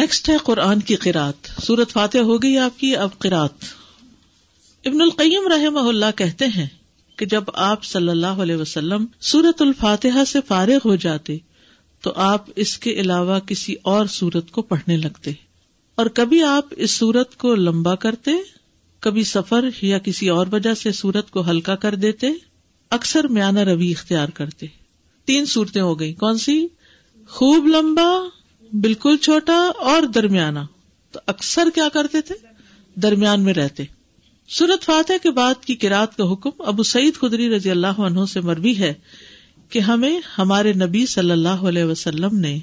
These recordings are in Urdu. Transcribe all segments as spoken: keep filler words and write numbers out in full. نیکسٹ ہے قرآن کی قرات. سورت فاتحہ ہو گئی آپ کی, اب قرات. ابن القیم رحمہ اللہ کہتے ہیں کہ جب آپ صلی اللہ علیہ وسلم سورت الفاتحہ سے فارغ ہو جاتے تو آپ اس کے علاوہ کسی اور سورت کو پڑھنے لگتے, اور کبھی آپ اس سورت کو لمبا کرتے, کبھی سفر یا کسی اور وجہ سے سورت کو ہلکا کر دیتے, اکثر میانہ روی اختیار کرتے. تین صورتیں ہو گئی, کون سی؟ خوب لمبا, بالکل چھوٹا, اور درمیانہ. تو اکثر کیا کرتے تھے؟ درمیان میں رہتے. سورت فاتح کے بعد کی قرات کا حکم ابو سعید خدری رضی اللہ عنہ سے مروی ہے کہ ہمیں ہمارے نبی صلی اللہ علیہ وسلم نے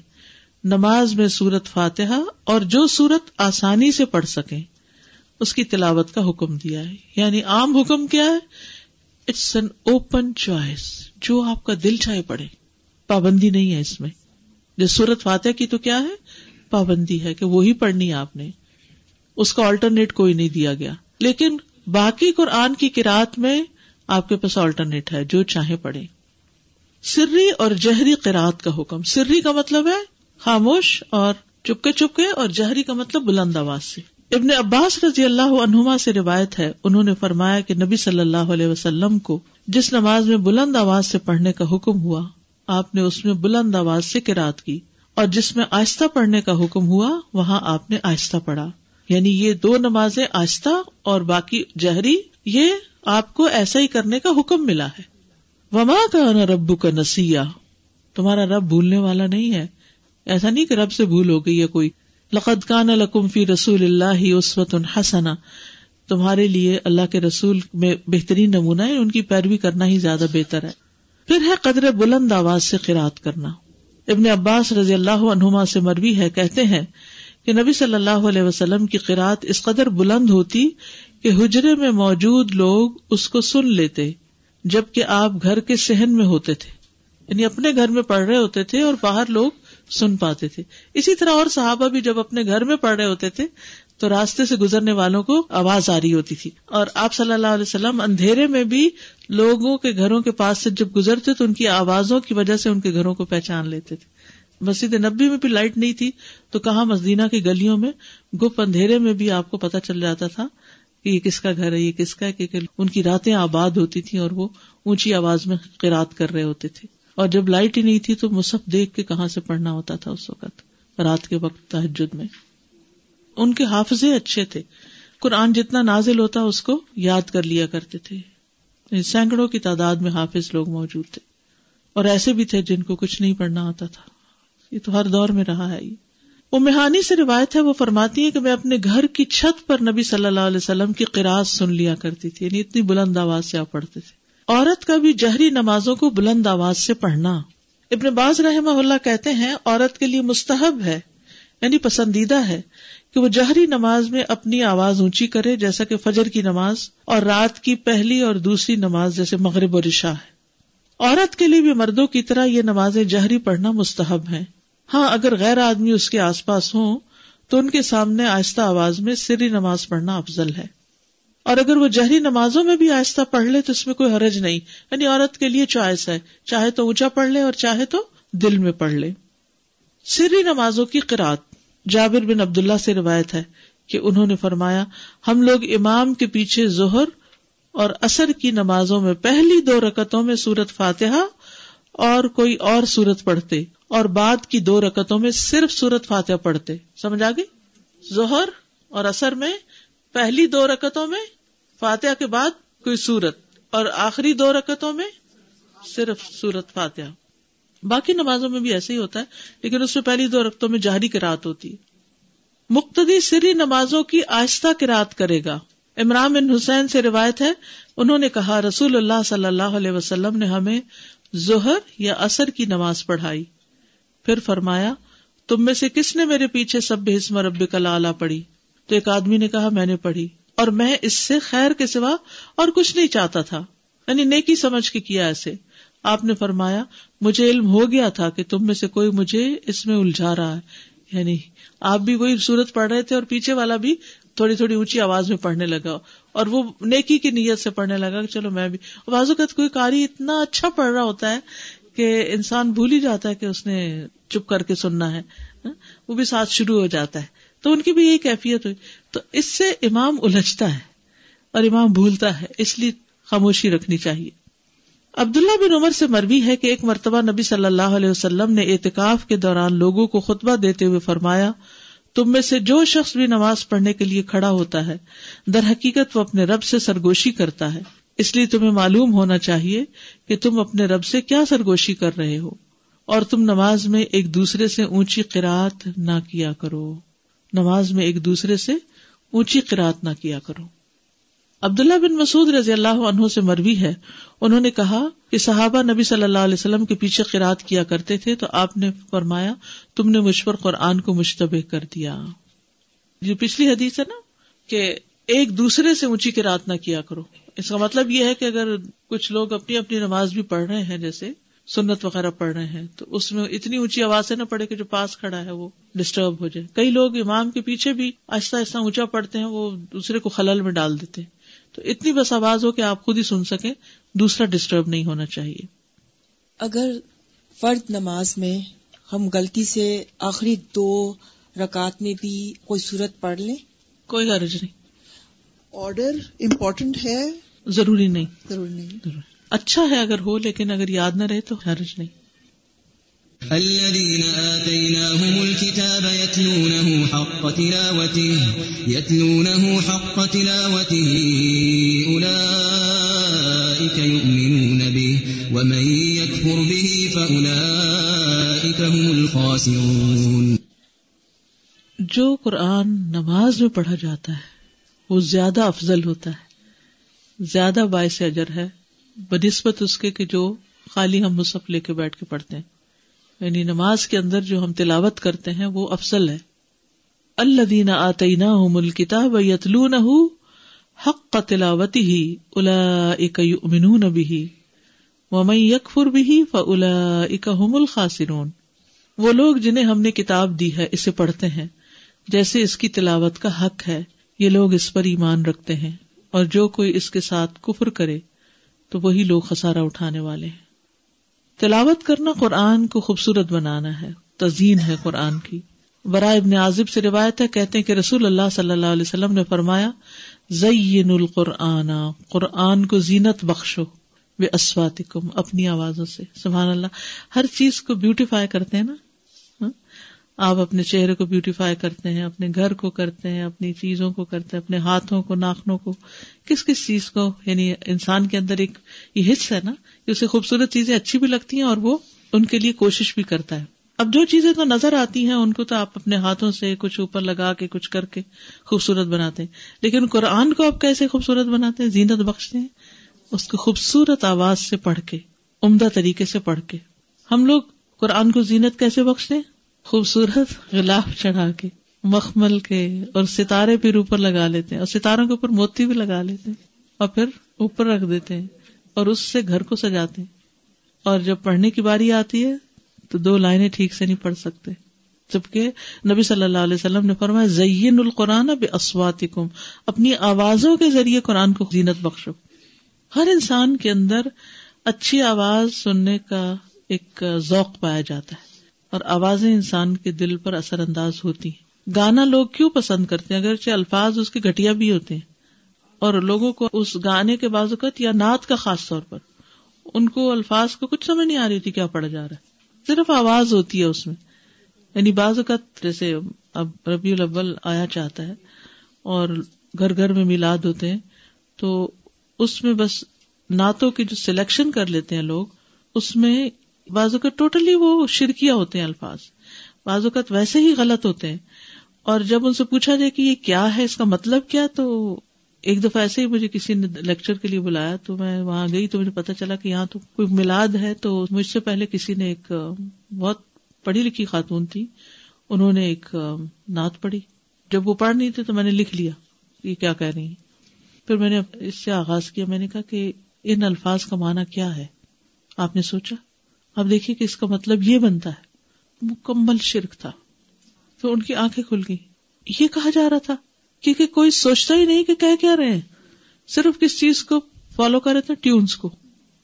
نماز میں سورت فاتحہ اور جو سورت آسانی سے پڑھ سکیں اس کی تلاوت کا حکم دیا ہے. یعنی عام حکم کیا ہے؟ اٹس این اوپن چوائس, جو آپ کا دل چاہے پڑھے, پابندی نہیں ہے اس میں. جس سورت فاتحہ کی تو کیا ہے, پابندی ہے کہ وہی پڑھنی ہے آپ نے, اس کا آلٹرنیٹ کوئی نہیں دیا گیا. لیکن باقی قرآن کی قرات میں آپ کے پاس آلٹرنیٹ ہے, جو چاہے پڑھے. سری اور جہری قرات کا حکم. سری کا مطلب ہے خاموش اور چپکے چپکے, اور جہری کا مطلب بلند آواز سے. ابن عباس رضی اللہ عنہما سے روایت ہے, انہوں نے فرمایا کہ نبی صلی اللہ علیہ وسلم کو جس نماز میں بلند آواز سے پڑھنے کا حکم ہوا آپ نے اس میں بلند آواز سے قرات کی, اور جس میں آہستہ پڑھنے کا حکم ہوا وہاں آپ نے آہستہ پڑھا. یعنی یہ دو نمازیں آہستہ اور باقی جہری, یہ آپ کو ایسا ہی کرنے کا حکم ملا ہے. وما کان ربک نسیا, تمہارا رب بھولنے والا نہیں ہے. ایسا نہیں کہ رب سے بھول ہو گئی ہے کوئی. لقد کان لکم فی رسول اللہ اسوۃ حسنہ, تمہارے لیے اللہ کے رسول میں بہترین نمونہ ہے, ان کی پیروی کرنا ہی زیادہ بہتر ہے. پھر ہے قدر بلند آواز سے قرات کرنا. ابن عباس رضی اللہ عنہما سے مروی ہے, کہتے ہیں کہ نبی صلی اللہ علیہ وسلم کی قرات اس قدر بلند ہوتی کہ حجرے میں موجود لوگ اس کو سن لیتے جبکہ آپ گھر کے صحن میں ہوتے تھے. یعنی اپنے گھر میں پڑھ رہے ہوتے تھے اور باہر لوگ سن پاتے تھے. اسی طرح اور صحابہ بھی جب اپنے گھر میں پڑھ رہے ہوتے تھے تو راستے سے گزرنے والوں کو آواز آ رہی ہوتی تھی, اور آپ صلی اللہ علیہ وسلم اندھیرے میں بھی لوگوں کے گھروں کے پاس سے جب گزرتے تو ان کی آوازوں کی وجہ سے ان کے گھروں کو پہچان لیتے تھے. مسجد نبی میں بھی لائٹ نہیں تھی تو کہاں مدینہ کی گلیوں میں گپ اندھیرے میں بھی آپ کو پتہ چل جاتا تھا کہ یہ کس کا گھر ہے, یہ کس کا ہے, کیونکہ ان کی راتیں آباد ہوتی تھیں اور وہ اونچی آواز میں قرات کر رہے ہوتے تھے. اور جب لائٹ ہی نہیں تھی تو مصحف دیکھ کے کہاں سے پڑھنا ہوتا تھا اس وقت, رات کے وقت تہجد میں. ان کے حافظے اچھے تھے, قرآن جتنا نازل ہوتا اس کو یاد کر لیا کرتے تھے. سینکڑوں کی تعداد میں حافظ لوگ موجود تھے, اور ایسے بھی تھے جن کو کچھ نہیں پڑھنا آتا تھا. یہ تو ہر دور میں رہا ہے. یہ امہانی سے روایت ہے, وہ فرماتی ہے کہ میں اپنے گھر کی چھت پر نبی صلی اللہ علیہ وسلم کی قرات سن لیا کرتی تھی. یعنی اتنی بلند آواز سے آپ پڑھتے تھے. عورت کا بھی جہری نمازوں کو بلند آواز سے پڑھنا. ابن باز رحمہ اللہ کہتے ہیں عورت کے لیے مستحب ہے, یعنی پسندیدہ ہے, کہ وہ جہری نماز میں اپنی آواز اونچی کرے, جیسا کہ فجر کی نماز اور رات کی پہلی اور دوسری نماز جیسے مغرب اور عشاء ہے. عورت کے لیے بھی مردوں کی طرح یہ نمازیں جہری پڑھنا مستحب ہیں. ہاں, اگر غیر آدمی اس کے آس پاس ہوں تو ان کے سامنے آہستہ آواز میں سری نماز پڑھنا افضل ہے. اور اگر وہ جہری نمازوں میں بھی آہستہ پڑھ لے تو اس میں کوئی حرج نہیں. یعنی عورت کے لیے چوائس ہے, چاہے تو اونچا پڑھ لے اور چاہے تو دل میں پڑھ لے. سری نمازوں کی قرات. جابر بن عبداللہ سے روایت ہے کہ انہوں نے فرمایا, ہم لوگ امام کے پیچھے ظہر اور عصر کی نمازوں میں پہلی دو رکعتوں میں سورت فاتحہ اور کوئی اور سورت پڑھتے, اور بعد کی دو رکعتوں میں صرف سورت فاتحہ پڑھتے. سمجھ آ گئی؟ ظہر اور عصر میں پہلی دو رکعتوں میں فاتحہ کے بعد کوئی سورت, اور آخری دو رکعتوں میں صرف سورت فاتحہ. باقی نمازوں میں بھی ایسے ہی ہوتا ہے, لیکن اس میں پہلی دو رکعتوں میں جہری قرات ہوتی ہے. مقتدی سری نمازوں کی آہستہ قرات کرے گا. عمران بن حسین سے روایت ہے, انہوں نے کہا, رسول اللہ صلی اللہ علیہ وسلم نے ہمیں ظہر یا عصر کی نماز پڑھائی, پھر فرمایا, تم میں سے کس نے میرے پیچھے سبح اسم ربک الاعلی پڑھی؟ تو ایک آدمی نے کہا, میں نے پڑھی, اور میں اس سے خیر کے سوا اور کچھ نہیں چاہتا تھا, یعنی نیکی سمجھ کے کیا. ایسے آپ نے فرمایا, مجھے علم ہو گیا تھا کہ تم میں سے کوئی مجھے اس میں الجھا رہا ہے. یعنی آپ بھی وہی سورت پڑھ رہے تھے اور پیچھے والا بھی تھوڑی تھوڑی اونچی آواز میں پڑھنے لگا, اور وہ نیکی کی نیت سے پڑھنے لگا کہ چلو میں بھی. بعض اوقات کوئی قاری اتنا اچھا پڑھ رہا ہوتا ہے کہ انسان بھول ہی جاتا ہے کہ اس نے چپ کر کے سننا ہے, وہ بھی ساتھ شروع ہو جاتا ہے، تو ان کی بھی یہی کیفیت ہوئی. تو اس سے امام الجھتا ہے اور امام بھولتا ہے، اس لیے خاموشی رکھنی چاہیے. عبداللہ بن عمر سے مروی ہے کہ ایک مرتبہ نبی صلی اللہ علیہ وسلم نے اعتکاف کے دوران لوگوں کو خطبہ دیتے ہوئے فرمایا، تم میں سے جو شخص بھی نماز پڑھنے کے لیے کھڑا ہوتا ہے در حقیقت وہ اپنے رب سے سرگوشی کرتا ہے، اس لیے تمہیں معلوم ہونا چاہیے کہ تم اپنے رب سے کیا سرگوشی کر رہے ہو، اور تم نماز میں ایک دوسرے سے اونچی قرات نہ کیا کرو نماز میں ایک دوسرے سے اونچی قرات نہ کیا کرو. عبداللہ بن مسعود رضی اللہ عنہ سے مروی ہے، انہوں نے کہا کہ صحابہ نبی صلی اللہ علیہ وسلم کے پیچھے قرات کیا کرتے تھے، تو آپ نے فرمایا تم نے مجھ پر قرآن کو مشتبہ کر دیا. یہ پچھلی حدیث ہے نا کہ ایک دوسرے سے اونچی قرات نہ کیا کرو، اس کا مطلب یہ ہے کہ اگر کچھ لوگ اپنی اپنی نماز بھی پڑھ رہے ہیں، جیسے سنت وغیرہ پڑھ رہے ہیں، تو اس میں اتنی اونچی آواز سے نہ پڑھے کہ جو پاس کھڑا ہے وہ ڈسٹرب ہو جائے. کئی لوگ امام کے پیچھے بھی آہستہ آہستہ اونچا پڑھتے ہیں، وہ دوسرے کو خلل میں ڈال دیتے ہیں. تو اتنی بس آواز ہو کہ آپ خود ہی سن سکیں، دوسرا ڈسٹرب نہیں ہونا چاہیے. اگر فرد نماز میں ہم غلطی سے آخری دو رکعت میں بھی کوئی سورت پڑھ لیں، کوئی حرج نہیں. آرڈر امپورٹنٹ ہے، ضروری نہیں ضروری نہیں ضروری. اچھا ہے اگر ہو، لیکن اگر یاد نہ رہے تو حرج نہیں. الذين آتيناهم الكتاب يتلونه حق تلاوته يتلونه حق تلاوته أولئك يؤمنون به ومن يكفر به فأولئك هم الخاسرون. جو قرآن نماز میں پڑھا جاتا ہے وہ زیادہ افضل ہوتا ہے، زیادہ باعث اجر ہے بنسبت اس کے کہ جو خالی ہم مصحف لے کے بیٹھ کے پڑھتے ہیں. یعنی نماز کے اندر جو ہم تلاوت کرتے ہیں وہ افضل ہے. الذین آتیناہم الکتاب یتلونہ حق تلاوتہ اولئک یؤمنون بہ ومن یکفر بہ فاولئک ھم الخاسرون. وہ لوگ جنہیں ہم نے کتاب دی ہے اسے پڑھتے ہیں جیسے اس کی تلاوت کا حق ہے، یہ لوگ اس پر ایمان رکھتے ہیں، اور جو کوئی اس کے ساتھ کفر کرے تو وہی لوگ خسارہ اٹھانے والے ہیں. تلاوت کرنا قرآن کو خوبصورت بنانا ہے، تزئین ہے قرآن کی. براہ ابن عازب سے روایت ہے، کہتے ہیں کہ رسول اللہ صلی اللہ علیہ وسلم نے فرمایا، زین القرآن، قرآن کو زینت بخشو، بأصواتکم، اپنی آوازوں سے. سبحان اللہ، ہر چیز کو بیوٹیفائی کرتے ہیں نا، آپ اپنے چہرے کو بیوٹیفائی کرتے ہیں، اپنے گھر کو کرتے ہیں، اپنی چیزوں کو کرتے ہیں، اپنے ہاتھوں کو، ناخنوں کو، کس کس چیز کو. یعنی انسان کے اندر ایک یہ حصہ ہے نا کہ اسے خوبصورت چیزیں اچھی بھی لگتی ہیں اور وہ ان کے لیے کوشش بھی کرتا ہے. اب جو چیزیں تو نظر آتی ہیں ان کو تو آپ اپنے ہاتھوں سے کچھ اوپر لگا کے کچھ کر کے خوبصورت بناتے ہیں، لیکن قرآن کو آپ کیسے خوبصورت بناتے ہیں، زینت بخشتے ہیں، اس کو خوبصورت آواز سے پڑھ کے، عمدہ طریقے سے پڑھ کے. ہم لوگ قرآن کو زینت کیسے بخشتے ہیں؟ خوبصورت غلاف چڑھا کے، مخمل کے، اور ستارے پھر اوپر لگا لیتے ہیں، اور ستاروں کے اوپر موتی بھی لگا لیتے ہیں، اور پھر اوپر رکھ دیتے ہیں، اور اس سے گھر کو سجاتے ہیں. اور جب پڑھنے کی باری آتی ہے تو دو لائنیں ٹھیک سے نہیں پڑھ سکتے، جبکہ نبی صلی اللہ علیہ وسلم نے فرمایا، زین القرآن بأصواتکم، اپنی آوازوں کے ذریعے قرآن کو زینت بخشو. ہر انسان کے اندر اچھی آواز سننے کا ایک ذوق پایا جاتا ہے، اور آوازیں انسان کے دل پر اثر انداز ہوتی ہیں. گانا لوگ کیوں پسند کرتے ہیں؟ اگرچہ الفاظ اس کے گھٹیا بھی ہوتے ہیں، اور لوگوں کو اس گانے کے بعض اوقات یا نعت کا خاص طور پر ان کو الفاظ کو کچھ سمجھ نہیں آ رہی تھی کیا پڑھا جا رہا ہے، صرف آواز ہوتی ہے اس میں. یعنی بعض اوقات جیسے اب ربیع الاول آیا چاہتا ہے اور گھر گھر میں میلاد ہوتے ہیں، تو اس میں بس نعتوں کی جو سلیکشن کر لیتے ہیں لوگ، اس میں بعضوں کا ٹوٹلی وہ شرکیہ ہوتے ہیں الفاظ، بعضوں کا ویسے ہی غلط ہوتے ہیں. اور جب ان سے پوچھا جائے کہ یہ کیا ہے، اس کا مطلب کیا، تو ایک دفعہ ایسے ہی مجھے کسی نے لیکچر کے لیے بلایا، تو میں وہاں گئی تو مجھے پتا چلا کہ یہاں تو کوئی میلاد ہے. تو مجھ سے پہلے کسی نے ایک بہت پڑھی لکھی خاتون تھی، انہوں نے ایک نعت پڑھی، جب وہ پڑھ نہیں تھی تو میں نے لکھ لیا یہ کیا کہہ رہی ہیں. پھر میں نے اس سے آغاز کیا، میں نے کہا کہ ان الفاظ کا معنی کیا ہے آپ نے سوچا؟ اب دیکھیے کہ اس کا مطلب یہ بنتا ہے، مکمل شرک تھا. تو ان کی آنکھیں کھل گئی. یہ کہا جا رہا تھا کیونکہ کوئی سوچتا ہی نہیں کہ کہہ کیا رہے ہیں، صرف کس چیز کو فالو کر رہے تھے، ٹیونز کو،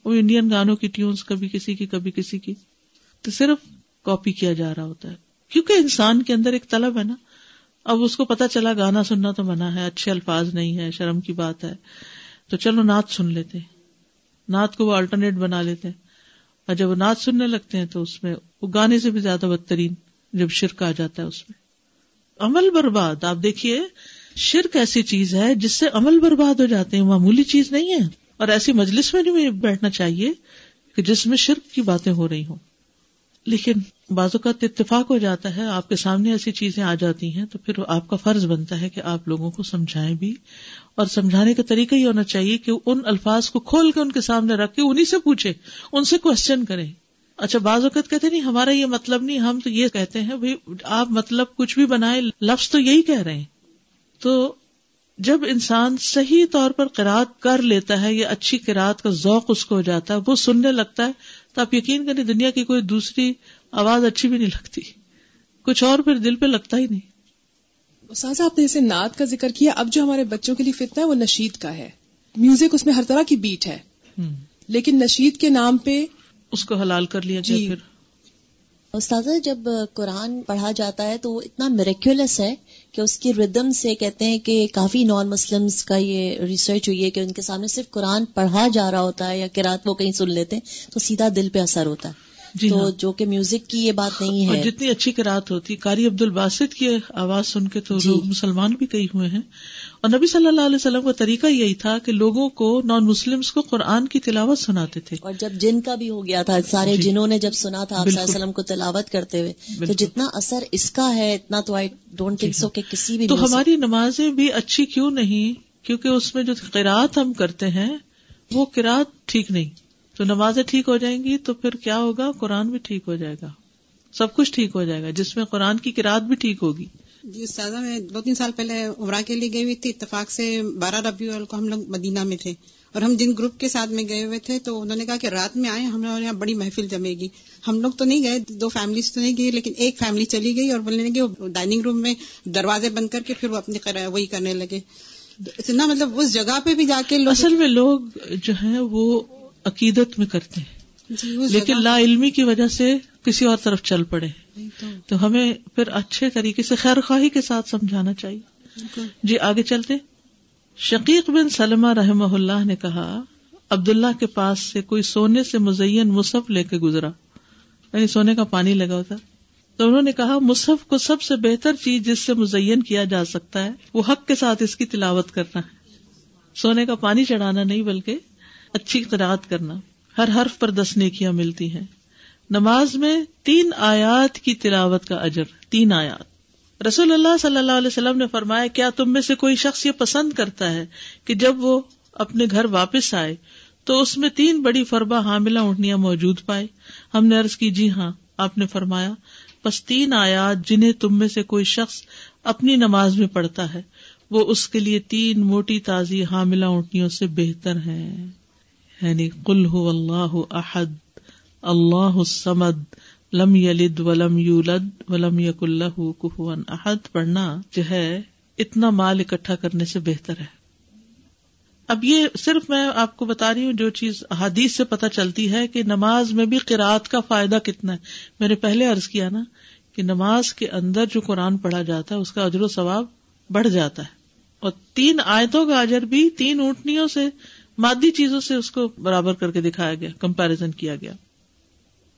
وہ انڈین گانوں کی ٹیونز، کبھی کسی کی کبھی کسی کی، تو صرف کاپی کیا جا رہا ہوتا ہے. کیونکہ انسان کے اندر ایک طلب ہے نا. اب اس کو پتا چلا گانا سننا تو منع ہے, اچھے الفاظ نہیں ہے, شرم کی بات ہے, تو چلو نعت سن لیتے ہیں. نعت کو وہ الٹرنیٹ بنا لیتے ہیں, اور جب وہ نعت سننے لگتے ہیں تو اس میں وہ گانے سے بھی زیادہ بدترین جب شرک آ جاتا ہے اس میں عمل برباد. آپ دیکھیے شرک ایسی چیز ہے جس سے عمل برباد ہو جاتے ہیں, معمولی چیز نہیں ہے, اور ایسی مجلس میں نہیں بیٹھنا چاہیے کہ جس میں شرک کی باتیں ہو رہی ہوں. لیکن بعض اوقات اتفاق ہو جاتا ہے, آپ کے سامنے ایسی چیزیں آ جاتی ہیں, تو پھر آپ کا فرض بنتا ہے کہ آپ لوگوں کو سمجھائیں بھی, اور سمجھانے کا طریقہ یہ ہونا چاہیے کہ ان الفاظ کو کھول کے ان کے سامنے رکھ کے انہیں سے پوچھیں, ان سے کوشچن کریں. اچھا بعض اوقات کہتے نہیں ہمارا یہ مطلب نہیں, ہم تو یہ کہتے ہیں بھائی آپ مطلب کچھ بھی بنائیں, لفظ تو یہی کہہ رہے ہیں. تو جب انسان صحیح طور پر قرات کر لیتا ہے, یہ اچھی قرات کا ذوق اس کو ہو جاتا ہے, وہ سننے لگتا ہے, تو آپ یقین کریں دنیا کی کوئی دوسری آواز اچھی بھی نہیں لگتی, کچھ اور پھر دل پہ لگتا ہی نہیں. استاذ آپ نے اسے نعت کا ذکر کیا, اب جو ہمارے بچوں کے لیے فتنہ ہے وہ نشید کا ہے. میوزک اس میں ہر طرح کی بیٹ ہے, لیکن نشید کے نام پہ اس کو حلال کر لیا گیا. پھر استاذہ جب قرآن پڑھا جاتا ہے تو وہ اتنا میریکولس ہے کہ اس کی ردم سے کہتے ہیں کہ کافی نان مسلمز کا یہ ریسرچ ہوئی ہے کہ ان کے سامنے صرف قرآن پڑھا جا رہا ہوتا ہے یا قرات وہ کہیں سن لیتے ہیں تو سیدھا دل پہ اثر ہوتا ہے. جی تو ہاں, جو کہ میوزک کی یہ بات نہیں ہے. جتنی اچھی قرات ہوتی, قاری عبد الباسط کی آواز سن کے تو جی مسلمان بھی کئی ہوئے ہیں. اور نبی صلی اللہ علیہ وسلم کا طریقہ یہی تھا کہ لوگوں کو نان مسلمز کو قرآن کی تلاوت سناتے تھے. اور جب جن کا بھی ہو گیا تھا, سارے جی جنہوں نے جب سنا تھا آپ صلی اللہ علیہ وسلم کو تلاوت کرتے ہوئے, تو جتنا اثر اس کا ہے اتنا تو آئی ڈونٹ تھنک سو کہ کسی بھی. تو ہماری نمازیں بھی اچھی کیوں نہیں, کیونکہ اس میں جو قرات ہم کرتے ہیں وہ قرات ٹھیک نہیں. تو نمازیں ٹھیک ہو جائیں گی تو پھر کیا ہوگا, قرآن بھی ٹھیک ہو جائے گا, سب کچھ ٹھیک ہو جائے گا جس میں قرآن کی قرات بھی ٹھیک ہوگی. جی استاذہ میں دو تین سال پہلے عمرہ کے لیے گئی ہوئی تھی, اتفاق سے بارہ ربیع الاول کو ہم لوگ مدینہ میں تھے, اور ہم جن گروپ کے ساتھ میں گئے ہوئے تھے تو انہوں نے کہا کہ رات میں آئے, ہمارے یہاں بڑی محفل جمے گی. ہم لوگ تو نہیں گئے, دو فیملیز تو نہیں گئی, لیکن ایک فیملی چلی گئی اور بولنے لگے وہ ڈائننگ روم میں دروازے بند کر کے پھر وہ اپنی وہی کرنے لگے. اتنا مطلب اس جگہ پہ بھی جا کے اصل میں لوگ جو ہیں وہ عقیدت میں کرتے ہیں, لیکن لا علمی کی وجہ سے کسی اور طرف چل پڑے. تو ہمیں پھر اچھے طریقے سے خیر خواہی کے ساتھ سمجھانا چاہیے. جی آگے چلتے. شقیق بن سلمہ رحمہ اللہ نے کہا عبداللہ کے پاس سے کوئی سونے سے مزین مصحف لے کے گزرا, یعنی سونے کا پانی لگا ہوتا, تو انہوں نے کہا مصحف کو سب سے بہتر چیز جس سے مزین کیا جا سکتا ہے وہ حق کے ساتھ اس کی تلاوت کرنا ہے, سونے کا پانی چڑھانا نہیں بلکہ اچھی قرات کرنا. ہر حرف پر دس نیکیاں ملتی ہیں. نماز میں تین آیات کی تلاوت کا اجر, تین آیات. رسول اللہ صلی اللہ علیہ وسلم نے فرمایا کیا تم میں سے کوئی شخص یہ پسند کرتا ہے کہ جب وہ اپنے گھر واپس آئے تو اس میں تین بڑی فربہ حاملہ اونٹنیاں موجود پائے؟ ہم نے عرض کی جی ہاں. آپ نے فرمایا پس تین آیات جنہیں تم میں سے کوئی شخص اپنی نماز میں پڑھتا ہے وہ اس کے لیے تین موٹی تازی حاملہ اونٹنیوں سے بہتر ہیں, یعنی قل هو اللہ احد اللہ الصمد لم یلد ولم یولد ولم یکن لہ کفوا احد پڑھنا جو ہے, اتنا مال اکٹھا کرنے سے بہتر ہے. اب یہ صرف میں آپ کو بتا رہی ہوں جو چیز حدیث سے پتہ چلتی ہے کہ نماز میں بھی قرات کا فائدہ کتنا ہے. میں نے پہلے عرض کیا نا کہ نماز کے اندر جو قرآن پڑھا جاتا ہے اس کا اجر و ثواب بڑھ جاتا ہے, اور تین آیتوں کا اجر بھی تین اونٹنیوں سے, مادی چیزوں سے اس کو برابر کر کے دکھایا گیا, کمپیریزن کیا گیا.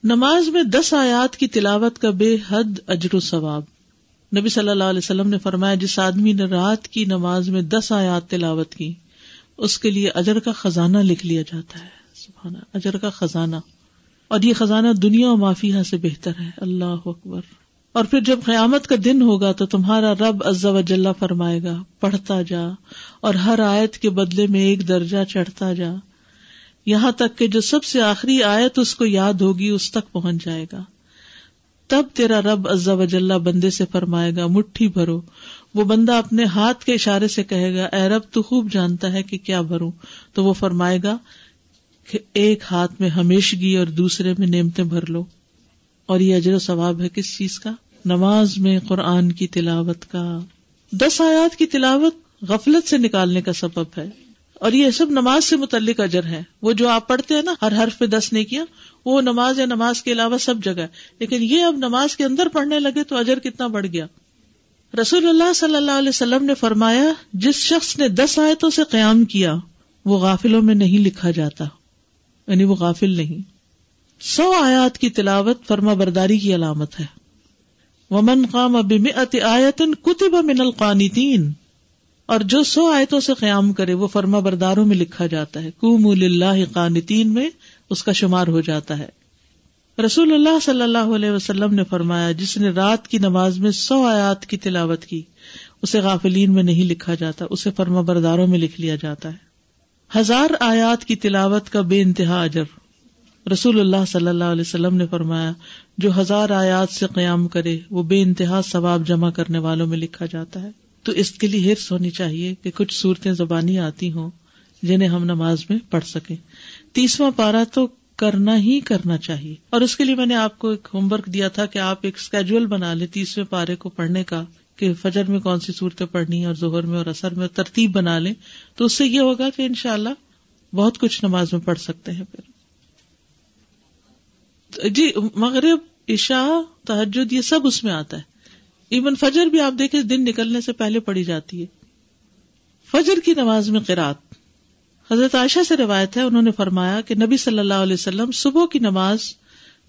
نماز میں دس آیات کی تلاوت کا بے حد اجر و ثواب. نبی صلی اللہ علیہ وسلم نے فرمایا جس آدمی نے رات کی نماز میں دس آیات تلاوت کی اس کے لیے اجر کا خزانہ لکھ لیا جاتا ہے. سبحان اللہ, اجر کا خزانہ, اور یہ خزانہ دنیا و مافیہ سے بہتر ہے. اللہ اکبر. اور پھر جب قیامت کا دن ہوگا تو تمہارا رب عز و جل فرمائے گا پڑھتا جا اور ہر آیت کے بدلے میں ایک درجہ چڑھتا جا, یہاں تک کہ جو سب سے آخری آیت اس کو یاد ہوگی اس تک پہنچ جائے گا. تب تیرا رب عز و جل بندے سے فرمائے گا مٹھی بھرو, وہ بندہ اپنے ہاتھ کے اشارے سے کہے گا اے رب تو خوب جانتا ہے کہ کیا بھروں, تو وہ فرمائے گا کہ ایک ہاتھ میں ہمیشگی اور دوسرے میں نعمتیں بھر لو. اور یہ اجر و ثواب ہے کس چیز کا؟ نماز میں قرآن کی تلاوت کا. دس آیات کی تلاوت غفلت سے نکالنے کا سبب ہے, اور یہ سب نماز سے متعلق اجر ہے. وہ جو آپ پڑھتے ہیں نا ہر حرف پہ دس نیکیاں, وہ نماز یا نماز کے علاوہ سب جگہ، لیکن یہ اب نماز کے اندر پڑھنے لگے تو اجر کتنا بڑھ گیا۔ رسول اللہ صلی اللہ علیہ وسلم نے فرمایا، جس شخص نے دس آیتوں سے قیام کیا وہ غافلوں میں نہیں لکھا جاتا، یعنی وہ غافل نہیں۔ سو آیات کی تلاوت فرما برداری کی علامت ہے۔ ومن قام بمئة آیة کتب من القانتین، اور جو سو آیتوں سے قیام کرے وہ فرما برداروں میں لکھا جاتا ہے، قوموا للہ قانتین میں اس کا شمار ہو جاتا ہے۔ رسول اللہ صلی اللہ علیہ وسلم نے فرمایا، جس نے رات کی نماز میں سو آیات کی تلاوت کی اسے غافلین میں نہیں لکھا جاتا، اسے فرما برداروں میں لکھ لیا جاتا ہے۔ ہزار آیات کی تلاوت کا بے انتہا اجر۔ رسول اللہ صلی اللہ علیہ وسلم نے فرمایا، جو ہزار آیات سے قیام کرے وہ بے انتہا ثواب جمع کرنے والوں میں لکھا جاتا ہے۔ تو اس کے لیے حرص ہونی چاہیے کہ کچھ صورتیں زبانی آتی ہوں جنہیں ہم نماز میں پڑھ سکیں۔ تیسواں پارہ تو کرنا ہی کرنا چاہیے، اور اس کے لیے میں نے آپ کو ایک ہوم ورک دیا تھا کہ آپ ایک اسکیجول بنا لیں تیسویں پارے کو پڑھنے کا، کہ فجر میں کون سی صورتیں پڑھنی ہیں اور ظہر میں اور عصر میں، اور ترتیب بنا لیں، تو اس سے یہ ہوگا کہ انشاءاللہ بہت کچھ نماز میں پڑھ سکتے ہیں۔ پھر جی مغرب، عشاء، تہجد، یہ سب اس میں آتا ہے۔ ایون فجر بھی آپ دیکھیں دن نکلنے سے پہلے پڑھی جاتی ہے۔ فجر کی نماز میں قرات، حضرت عائشہ سے روایت ہے، انہوں نے فرمایا کہ نبی صلی اللہ علیہ وسلم صبح کی نماز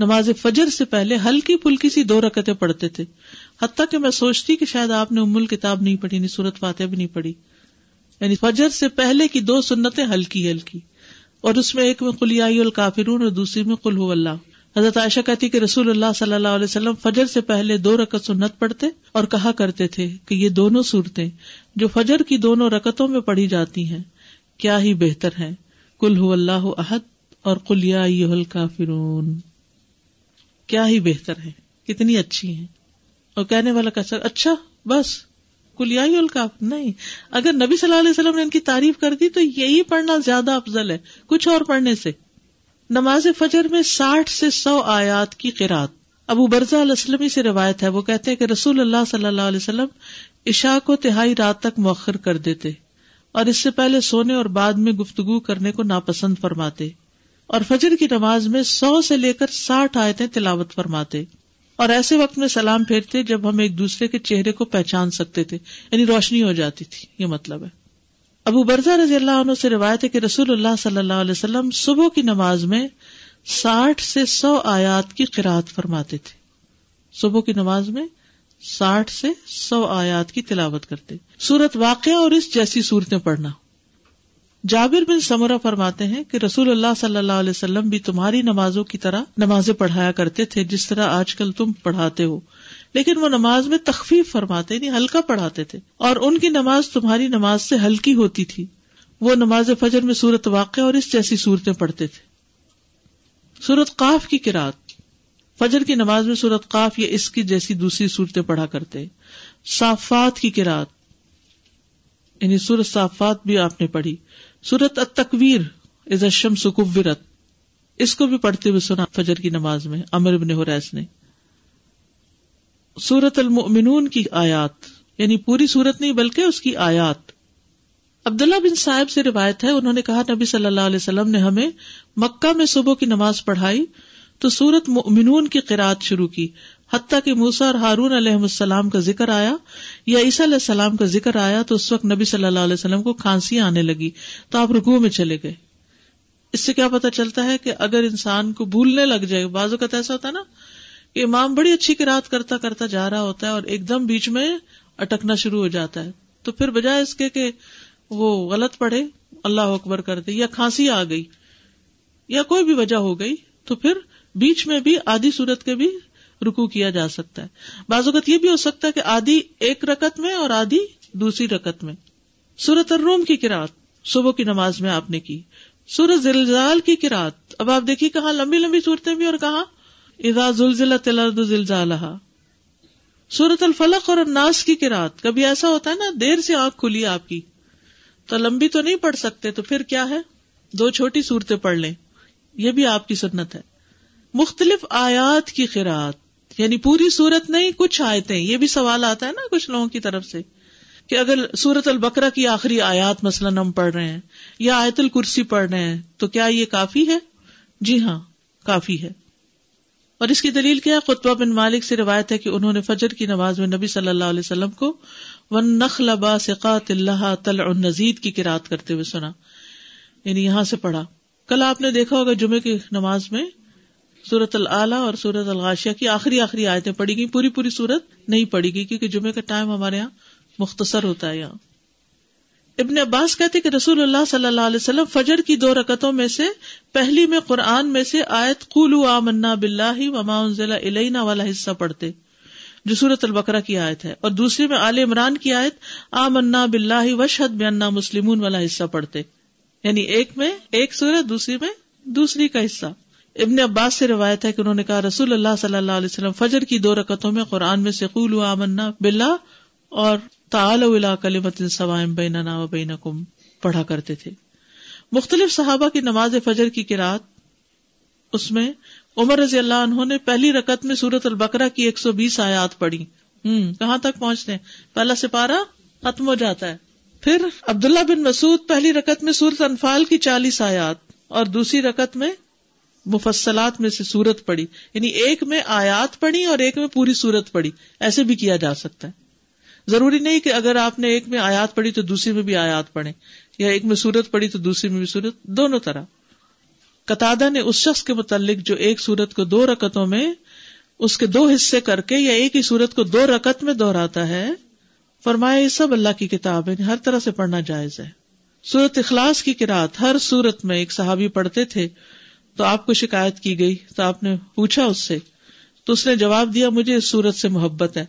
نماز فجر سے پہلے ہلکی پھلکی سی دو رکعتیں پڑھتے تھے، حتیٰ کہ میں سوچتی کہ شاید آپ نے ام الکتاب نہیں پڑھی، نہیں سورۃ فاتحہ بھی نہیں پڑھی۔ یعنی فجر سے پہلے کی دو سنتیں ہلکی ہلکی، اور اس میں ایک میں قل یا ایھا الکافرون اور دوسری میں قل ھو اللہ۔ حضرت عائشہ کہتی کہ رسول اللہ صلی اللہ علیہ وسلم فجر سے پہلے دو رکعت سنت پڑھتے اور کہا کرتے تھے کہ یہ دونوں صورتیں جو فجر کی دونوں رکعتوں میں پڑھی جاتی ہیں کیا ہی بہتر ہیں، قل ھو اللہ احد اور قل یا ایھا الکافرون، کیا ہی بہتر ہیں، کتنی اچھی ہیں۔ اور کہنے والا کا سر اچھا بس قل یا ایھا الکافرون نہیں، اگر نبی صلی اللہ علیہ وسلم نے ان کی تعریف کر دی تو یہی پڑھنا زیادہ افضل ہے کچھ اور پڑھنے سے۔ نماز فجر میں ساٹھ سے سو آیات کی قرات۔ ابو برزہ الاسلمی سے روایت ہے، وہ کہتے ہیں کہ رسول اللہ صلی اللہ علیہ وسلم عشاء کو تہائی رات تک مؤخر کر دیتے، اور اس سے پہلے سونے اور بعد میں گفتگو کرنے کو ناپسند فرماتے، اور فجر کی نماز میں سو سے لے کر ساٹھ آیتیں تلاوت فرماتے، اور ایسے وقت میں سلام پھیرتے جب ہم ایک دوسرے کے چہرے کو پہچان سکتے تھے، یعنی روشنی ہو جاتی تھی، یہ مطلب ہے۔ ابو برزہ رضی اللہ عنہ سے روایت ہے کہ رسول اللہ صلی اللہ علیہ وسلم صبح کی نماز میں ساٹھ سے سو آیات کی قرات فرماتے تھے، صبح کی نماز میں ساٹھ سے سو آیات کی تلاوت کرتے، سورت واقعہ اور اس جیسی صورتیں پڑھنا۔ جابر بن سمرہ فرماتے ہیں کہ رسول اللہ صلی اللہ علیہ وسلم بھی تمہاری نمازوں کی طرح نمازیں پڑھایا کرتے تھے جس طرح آج کل تم پڑھاتے ہو، لیکن وہ نماز میں تخفیف فرماتے نہیں، ہلکا پڑھاتے تھے، اور ان کی نماز تمہاری نماز سے ہلکی ہوتی تھی۔ وہ نماز فجر میں سورت واقعہ اور اس جیسی صورتیں پڑھتے تھے۔ سورت قاف کی قرات، فجر کی نماز میں سورت قاف یا اس کی جیسی دوسری صورتیں پڑھا کرتے۔ صافات کی قرات، یعنی سورت صافات بھی آپ نے پڑھی۔ سورت التکویر، اذا الشمس کورت، اس کو بھی پڑھتے ہوئے سنا فجر کی نماز میں عمرو بن حریث نے۔ سورت المؤمنون کی آیات، یعنی پوری سورت نہیں بلکہ اس کی آیات۔ عبداللہ بن صاحب سے روایت ہے، انہوں نے کہا نبی صلی اللہ علیہ وسلم نے ہمیں مکہ میں صبح کی نماز پڑھائی تو سورت مؤمنون کی قرات شروع کی، حتیٰ کہ موسیٰ اور ہارون علیہ السلام کا ذکر آیا یا عیسیٰ علیہ السلام کا ذکر آیا تو اس وقت نبی صلی اللہ علیہ وسلم کو کھانسی آنے لگی تو آپ رکوع میں چلے گئے۔ اس سے کیا پتا چلتا ہے کہ اگر انسان کو بھولنے لگ جائے، بعض اوقات ایسا ہوتا ہے نا کہ امام بڑی اچھی قرات کرتا کرتا جا رہا ہوتا ہے اور ایک دم بیچ میں اٹکنا شروع ہو جاتا ہے، تو پھر بجائے اس کے کہ وہ غلط پڑھے، اللہ اکبر کر دے، یا کھانسی آ گئی یا کوئی بھی وجہ ہو گئی، تو پھر بیچ میں بھی آدھی صورت کے بھی رکوع کیا جا سکتا ہے۔ بعض اوقات یہ بھی ہو سکتا ہے کہ آدھی ایک رکعت میں اور آدھی دوسری رکعت میں۔ سورۃ الروم کی قرات صبح کی نماز میں آپ نے کی۔ سورۃ زلزال کی قرات، اب آپ دیکھیے کہاں لمبی لمبی صورتیں بھی اور کہاں اذا زلزلت الارض زلزالہا۔ سورۃ الفلق اور الناس کی قرات، کبھی ایسا ہوتا ہے نا دیر سے آنکھ کھلی آپ کی تو لمبی تو نہیں پڑھ سکتے، تو پھر کیا ہے دو چھوٹی صورتیں پڑھ لیں، یہ بھی آپ کی سنت ہے۔ مختلف آیات کی قرات، یعنی پوری صورت نہیں کچھ آیتیں، یہ بھی سوال آتا ہے نا کچھ لوگوں کی طرف سے کہ اگر سورۃ البقرہ کی آخری آیات مثلاً ہم پڑھ رہے ہیں یا آیت الکرسی پڑھ رہے ہیں تو کیا یہ کافی ہے؟ جی ہاں کافی ہے. اور اس کی دلیل کیا؟ قطبہ بن مالک سے روایت ہے کہ انہوں نے فجر کی نماز میں نبی صلی اللہ علیہ وسلم کو وَالنَّخْلَ بَاسِقَاتِ اللَّهَ طَلْعُ النَّضِيدُ کی قرات کرتے ہوئے سنا، یعنی یہاں سے پڑھا. کل آپ نے دیکھا ہوگا جمعے کی نماز میں سورۃ الاعلی اور سورۃ الغاشیہ کی آخری آخری آیتیں پڑھی گئی، پوری پوری سورت نہیں پڑھی گئی کیونکہ جمعے کا ٹائم ہمارے یہاں مختصر ہوتا ہے. یہاں ابن عباس کہتے کہ رسول اللہ صلی اللہ علیہ وسلم فجر کی دو رکعتوں میں سے پہلی میں قرآن میں سے آیت قولوا آمنا باللہ وما انزل الینا والا حصہ پڑھتے، جو سورۃ البقرہ کی آیت ہے، اور دوسری میں آل عمران کی آیت آمنا باللہ واشہد بأننا مسلمون والا حصہ پڑھتے، یعنی ایک میں ایک سورت، دوسری میں دوسری کا حصہ. ابن عباس سے روایت ہے کہ انہوں نے کہا رسول اللہ صلی اللہ علیہ وسلم فجر کی دو رکعتوں میں قرآن میں سے قولوا آمنا باللہ اور تعالوا الی کلمۃ سواء بیننا و بینکم پڑھا کرتے تھے. مختلف صحابہ کی نماز فجر کی قرات، اس میں عمر رضی اللہ عنہ نے پہلی رکعت میں سورۃ البقرہ کی ایک سو بیس آیات پڑھی. ہم کہاں تک پہنچتے ہیں؟ پہلا سپارہ ختم ہو جاتا ہے. پھر عبداللہ بن مسعود پہلی رکعت میں سورۃ انفال کی چالیس آیات اور دوسری رکعت میں مفصلات میں سے سورت پڑھی، یعنی ایک میں آیات پڑھی اور ایک میں پوری سورت پڑھی. ایسے بھی کیا جا سکتا ہے، ضروری نہیں کہ اگر آپ نے ایک میں آیات پڑھی تو دوسری میں بھی آیات پڑھیں، یا ایک میں سورت پڑھی تو دوسری میں بھی سورت، دونوں طرح. قتادہ نے اس شخص کے متعلق جو ایک سورت کو دو رکعتوں میں اس کے دو حصے کر کے یا ایک ہی سورت کو دو رکعت میں دہراتا ہے، فرمایا یہ سب اللہ کی کتاب ہے، ہر طرح سے پڑھنا جائز ہے. سورت اخلاص کی قرات ہر سورت میں ایک صحابی پڑھتے تھے، تو آپ کو شکایت کی گئی تو آپ نے پوچھا اس سے، تو اس نے جواب دیا مجھے اس سورت سے محبت ہے.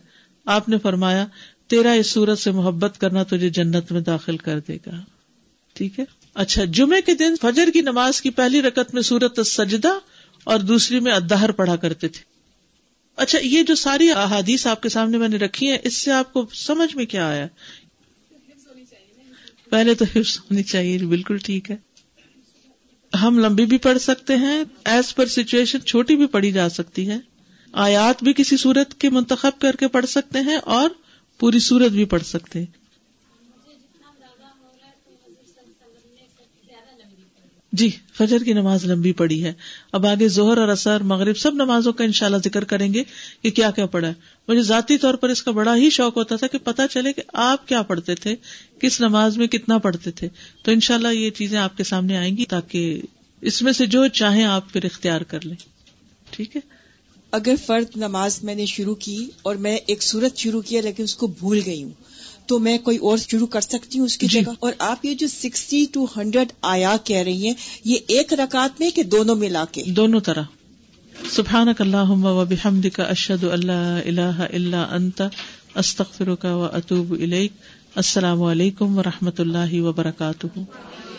آپ نے فرمایا تیرا اس سورت سے محبت کرنا تجھے جنت میں داخل کر دے گا. ٹھیک ہے. اچھا، جمعے کے دن فجر کی نماز کی پہلی رکعت میں سورت السجدہ اور دوسری میں الدہر پڑھا کرتے تھے. اچھا، یہ جو ساری احادیث آپ کے سامنے میں نے رکھی ہیں، اس سے آپ کو سمجھ میں کیا آیا؟ پہلے تو حفظ ہونی چاہیے. بالکل ٹھیک ہے، ہم لمبی بھی پڑھ سکتے ہیں، ایز پر سچویشن چھوٹی بھی پڑھی جا سکتی ہے. آیات بھی کسی سورت کے منتخب کر کے پڑھ سکتے ہیں اور پوری سورت بھی پڑھ سکتے ہیں. جی، فجر کی نماز لمبی پڑی ہے. اب آگے ظہر اور عصر، مغرب، سب نمازوں کا انشاءاللہ ذکر کریں گے کہ کیا کیا پڑھا ہے. مجھے ذاتی طور پر اس کا بڑا ہی شوق ہوتا تھا کہ پتہ چلے کہ آپ کیا پڑھتے تھے، کس نماز میں کتنا پڑھتے تھے. تو انشاءاللہ یہ چیزیں آپ کے سامنے آئیں گی تاکہ اس میں سے جو چاہیں آپ پھر اختیار کر لیں. ٹھیک ہے. اگر فرد نماز میں نے شروع کی اور میں ایک سورت شروع کیا لیکن اس کو بھول گئی ہوں، تو میں کوئی اور شروع کر سکتی ہوں اس کی جگہ؟ اور آپ یہ جو سکسٹی ٹو ہنڈریڈ آیا کہہ رہی ہیں، یہ ایک رکعت میں کہ دونوں ملا کے؟ دونوں طرح. سبحانک اللہم و بحمدک، اشہد ان لا الہ الا انت، استغفرک و اتوب الیک. السلام علیکم و رحمۃ اللہ وبرکاتہ.